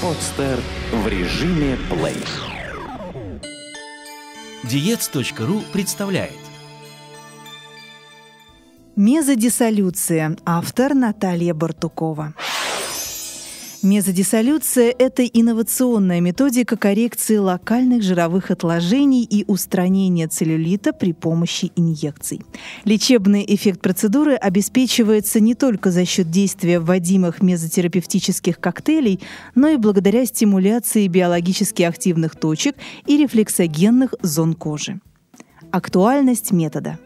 Подстер в режиме плей. Diets.ru представляет Мезодиссолюция. Автор Наталья Бартукова. Мезодиссолюция – это инновационная методика коррекции локальных жировых отложений и устранения целлюлита при помощи инъекций. Лечебный эффект процедуры обеспечивается не только за счет действия вводимых мезотерапевтических коктейлей, но и благодаря стимуляции биологически активных точек и рефлексогенных зон кожи. Актуальность метода.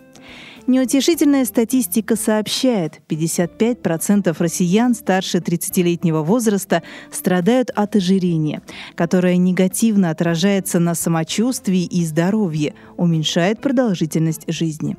Неутешительная статистика сообщает, 55% россиян старше 30-летнего возраста страдают от ожирения, которое негативно отражается на самочувствии и здоровье, уменьшает продолжительность жизни.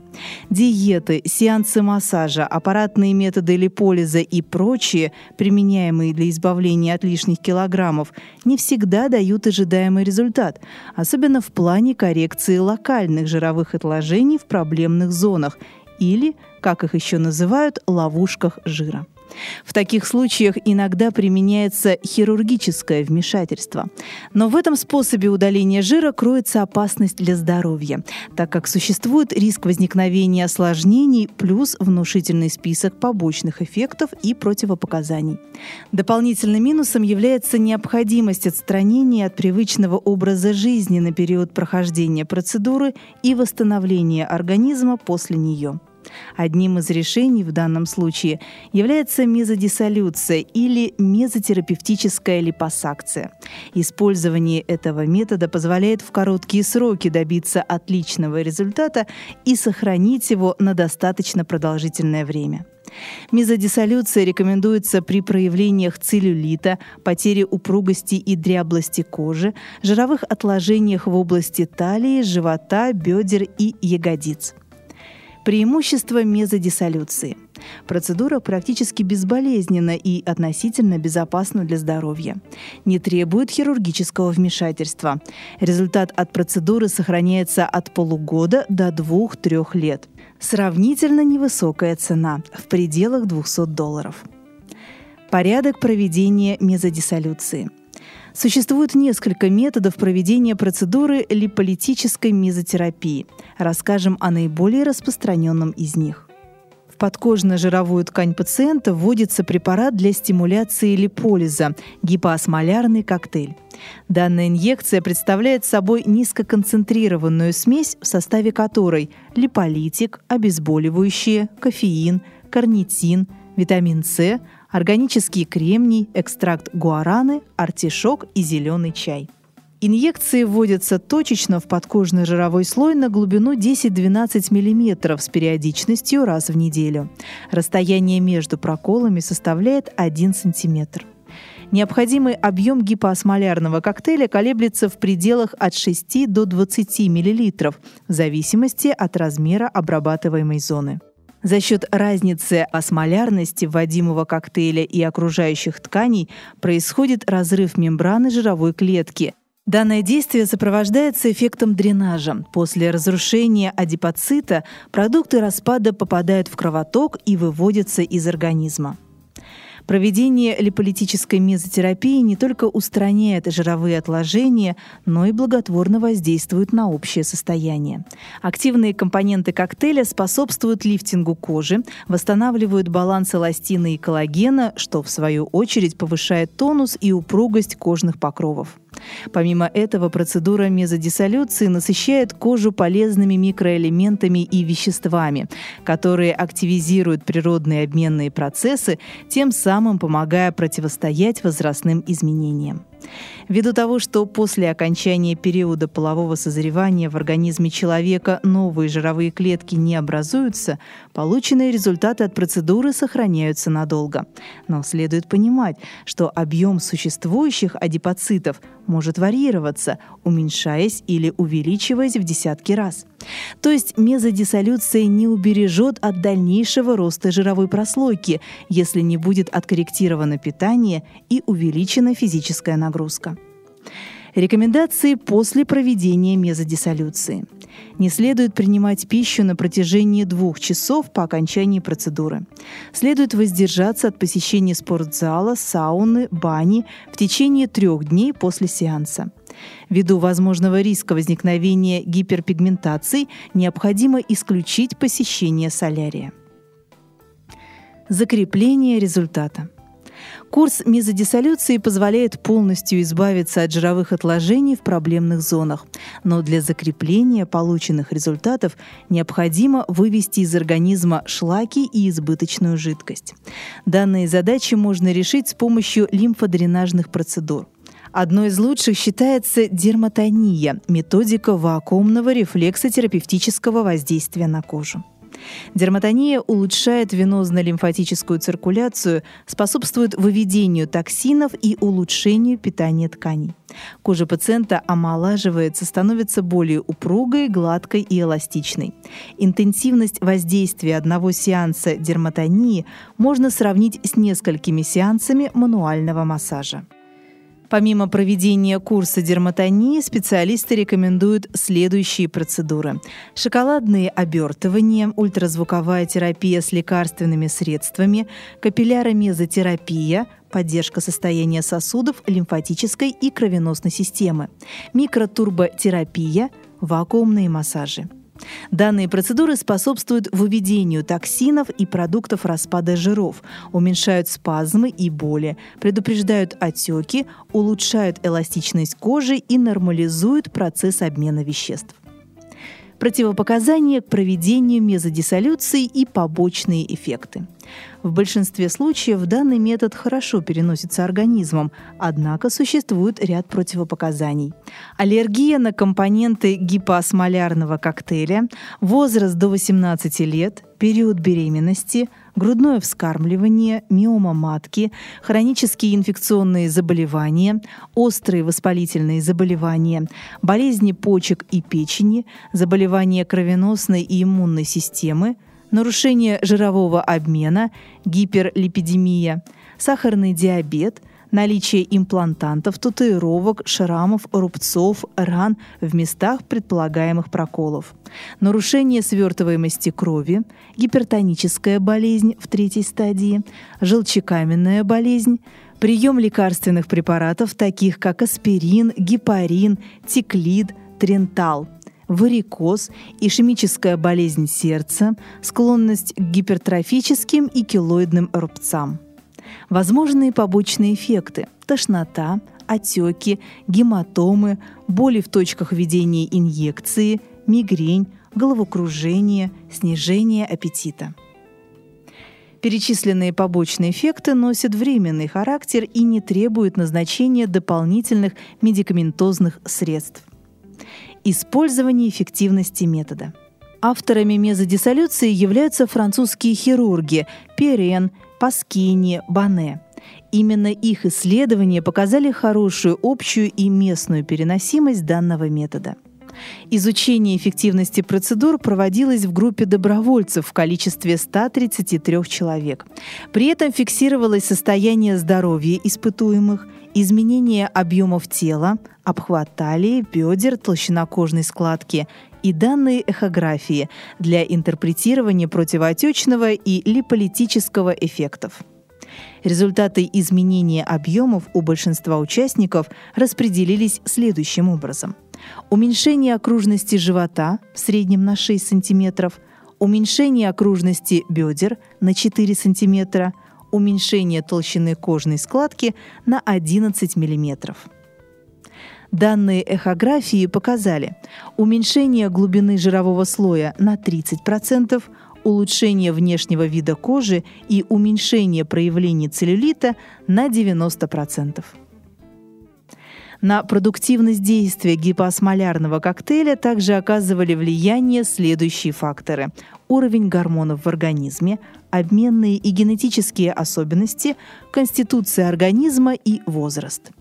Диеты, сеансы массажа, аппаратные методы липолиза и прочие, применяемые для избавления от лишних килограммов, не всегда дают ожидаемый результат, особенно в плане коррекции локальных жировых отложений в проблемных зонах, или, как их еще называют, ловушках жира. В таких случаях иногда применяется хирургическое вмешательство. Но в этом способе удаления жира кроется опасность для здоровья, так как существует риск возникновения осложнений плюс внушительный список побочных эффектов и противопоказаний. Дополнительным минусом является необходимость отстранения от привычного образа жизни на период прохождения процедуры и восстановления организма после нее. Одним из решений в данном случае является мезодиссолюция или мезотерапевтическая липосакция. Использование этого метода позволяет в короткие сроки добиться отличного результата и сохранить его на достаточно продолжительное время. Мезодиссолюция рекомендуется при проявлениях целлюлита, потере упругости и дряблости кожи, жировых отложениях в области талии, живота, бедер и ягодиц. Преимущества мезодиссолюции. Процедура практически безболезненна и относительно безопасна для здоровья. Не требует хирургического вмешательства. Результат от процедуры сохраняется от полугода до 2-3 лет. Сравнительно невысокая цена – в пределах $200. Порядок проведения мезодиссолюции. Существует несколько методов проведения процедуры липолитической мезотерапии. Расскажем о наиболее распространенном из них. В подкожно-жировую ткань пациента вводится препарат для стимуляции липолиза – гипоосмолярный коктейль. Данная инъекция представляет собой низкоконцентрированную смесь, в составе которой липолитик, обезболивающие, кофеин, карнитин, витамин С, органический кремний, экстракт гуараны, артишок и зеленый чай. Инъекции вводятся точечно в подкожный жировой слой на глубину 10-12 мм с периодичностью раз в неделю. Расстояние между проколами составляет 1 см. Необходимый объем гипоосмолярного коктейля колеблется в пределах от 6 до 20 мл в зависимости от размера обрабатываемой зоны. За счет разницы осмолярности вводимого коктейля и окружающих тканей происходит разрыв мембраны жировой клетки. Данное действие сопровождается эффектом дренажа. После разрушения адипоцита продукты распада попадают в кровоток и выводятся из организма. Проведение липолитической мезотерапии не только устраняет жировые отложения, но и благотворно воздействует на общее состояние. Активные компоненты коктейля способствуют лифтингу кожи, восстанавливают баланс эластина и коллагена, что в свою очередь повышает тонус и упругость кожных покровов. Помимо этого, процедура мезодиссолюции насыщает кожу полезными микроэлементами и веществами, которые активизируют природные обменные процессы, тем самым помогая противостоять возрастным изменениям. Ввиду того, что после окончания периода полового созревания в организме человека новые жировые клетки не образуются, полученные результаты от процедуры сохраняются надолго. Но следует понимать, что объем существующих адипоцитов может варьироваться, уменьшаясь или увеличиваясь в десятки раз. То есть мезодиссолюция не убережет от дальнейшего роста жировой прослойки, если не будет откорректировано питание и увеличена физическая нагрузка. Рекомендации после проведения мезодиссолюции. Не следует принимать пищу на протяжении 2 часов по окончании процедуры. Следует воздержаться от посещения спортзала, сауны, бани в течение 3 дней после сеанса. Ввиду возможного риска возникновения гиперпигментации необходимо исключить посещение солярия. Закрепление результата. Курс мезодиссолюции позволяет полностью избавиться от жировых отложений в проблемных зонах, но для закрепления полученных результатов необходимо вывести из организма шлаки и избыточную жидкость. Данные задачи можно решить с помощью лимфодренажных процедур. Одной из лучших считается дерматония – методика вакуумного рефлексотерапевтического воздействия на кожу. Дерматония улучшает венозно-лимфатическую циркуляцию, способствует выведению токсинов и улучшению питания тканей. Кожа пациента омолаживается, становится более упругой, гладкой и эластичной. Интенсивность воздействия одного сеанса дерматонии можно сравнить с несколькими сеансами мануального массажа. Помимо проведения курса дерматонии, специалисты рекомендуют следующие процедуры. Шоколадные обертывания, ультразвуковая терапия с лекарственными средствами, капилляромезотерапия, поддержка состояния сосудов, лимфатической и кровеносной системы, микротурботерапия, вакуумные массажи. Данные процедуры способствуют выведению токсинов и продуктов распада жиров, уменьшают спазмы и боли, предупреждают отеки, улучшают эластичность кожи и нормализуют процесс обмена веществ. Противопоказания к проведению мезодиссолюции и побочные эффекты. В большинстве случаев данный метод хорошо переносится организмом, однако существует ряд противопоказаний. Аллергия на компоненты гипоосмолярного коктейля, возраст до 18 лет, период беременности, грудное вскармливание, миома матки, хронические инфекционные заболевания, острые воспалительные заболевания, болезни почек и печени, заболевания кровеносной и иммунной системы, нарушение жирового обмена, гиперлипидемия, сахарный диабет, наличие имплантантов, татуировок, шрамов, рубцов, ран в местах предполагаемых проколов, нарушение свертываемости крови, гипертоническая болезнь в 3-й стадии, желчекаменная болезнь, прием лекарственных препаратов, таких как аспирин, гепарин, тиклид, трентал, варикоз, ишемическая болезнь сердца, склонность к гипертрофическим и queloidным рубцам. Возможные побочные эффекты – тошнота, отеки, гематомы, боли в точках введения инъекции, мигрень, головокружение, снижение аппетита. Перечисленные побочные эффекты носят временный характер и не требуют назначения дополнительных медикаментозных средств. Использование эффективности метода. Авторами мезодиссолюции являются французские хирурги Пиренн, Паскинье, Бане. Именно их исследования показали хорошую общую и местную переносимость данного метода. Изучение эффективности процедур проводилось в группе добровольцев в количестве 133 человек. При этом фиксировалось состояние здоровья испытуемых, изменение объемов тела, обхват талии, бедер, толщина кожной складки и данные эхографии для интерпретирования противоотечного и липолитического эффектов. Результаты изменения объемов у большинства участников распределились следующим образом. Уменьшение окружности живота в среднем на 6 см, уменьшение окружности бедер на 4 см, уменьшение толщины кожной складки на 11 мм. Данные эхографии показали уменьшение глубины жирового слоя на 30%, улучшение внешнего вида кожи и уменьшение проявлений целлюлита на 90%. На продуктивность действия гипоосмолярного коктейля также оказывали влияние следующие факторы: уровень гормонов в организме, обменные и генетические особенности, конституция организма и возраст.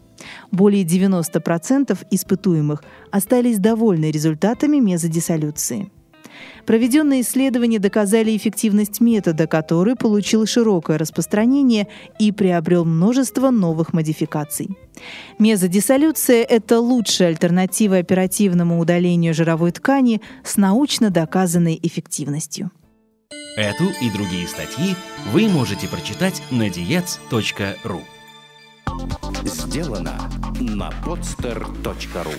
Более 90% испытуемых остались довольны результатами мезодиссолюции. Проведенные исследования доказали эффективность метода, который получил широкое распространение и приобрел множество новых модификаций. Мезодиссолюция – это лучшая альтернатива оперативному удалению жировой ткани с научно доказанной эффективностью. Эту и другие статьи вы можете прочитать на Diets.ru. Сделано на podster.ru.